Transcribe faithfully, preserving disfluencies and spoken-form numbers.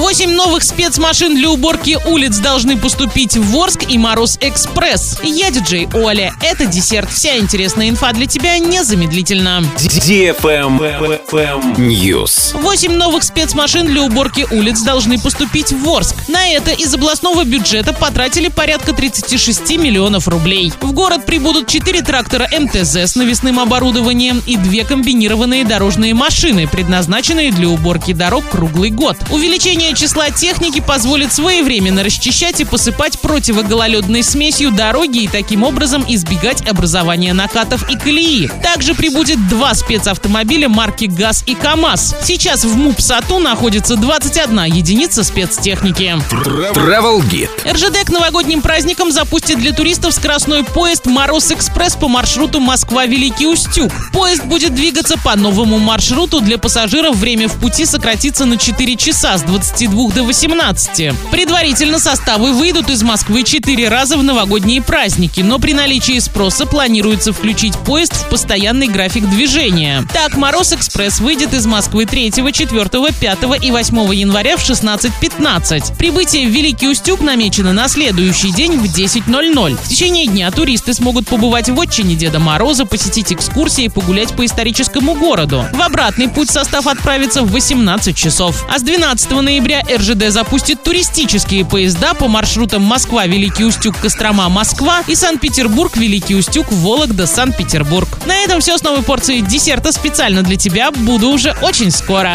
восемь новых спецмашин для уборки улиц должны поступить в Ворск и Марус Экспресс. Я диджей Оля. Это десерт. Вся интересная инфа для тебя незамедлительно. ди эф эм News. восемь новых спецмашин для уборки улиц должны поступить в Ворск. На это из областного бюджета потратили порядка тридцать шесть миллионов рублей. В город прибудут четыре трактора эм тэ зэ с навесным оборудованием и две комбинированные дорожные машины, предназначенные для уборки дорог круглый год. Увеличение числа техники позволит своевременно расчищать и посыпать противогололедной смесью дороги и таким образом избегать образования накатов и колеи. Также прибудет два спецавтомобиля марки «ГАЗ» и «КАМАЗ». Сейчас в МУПСАТУ находится двадцать одна единица спецтехники. Travel Guide. эр жэ дэ к новогодним праздникам запустит для туристов скоростной поезд «Мороз Экспресс» по маршруту Москва-Великий Устюг. Поезд будет двигаться по новому маршруту. Для пассажиров время в пути сократится на четыре часа с двадцати двух до восемнадцати. Предварительно составы выйдут из Москвы четыре раза в новогодние праздники, но при наличии спроса планируется включить поезд в постоянный график движения. Так, «Мороз Экспресс» выйдет из Москвы третьего, четвертого, пятого и восьмого января в шестнадцать пятнадцать. Прибытие в Великий Устюг намечено на следующий день в десять ноль ноль. В течение дня туристы смогут побывать в отчине Деда Мороза, посетить экскурсии и погулять по историческому городу. В обратный путь состав отправится в восемнадцать часов. А с двенадцатого ноября эр жэ дэ запустит туристические поезда по маршрутам Москва-Великий Устюг-Кострома-Москва и Санкт-Петербург-Великий Устюг-Вологда-Санкт-Петербург. На этом все с новой порцией десерта специально для тебя. Буду уже очень скоро.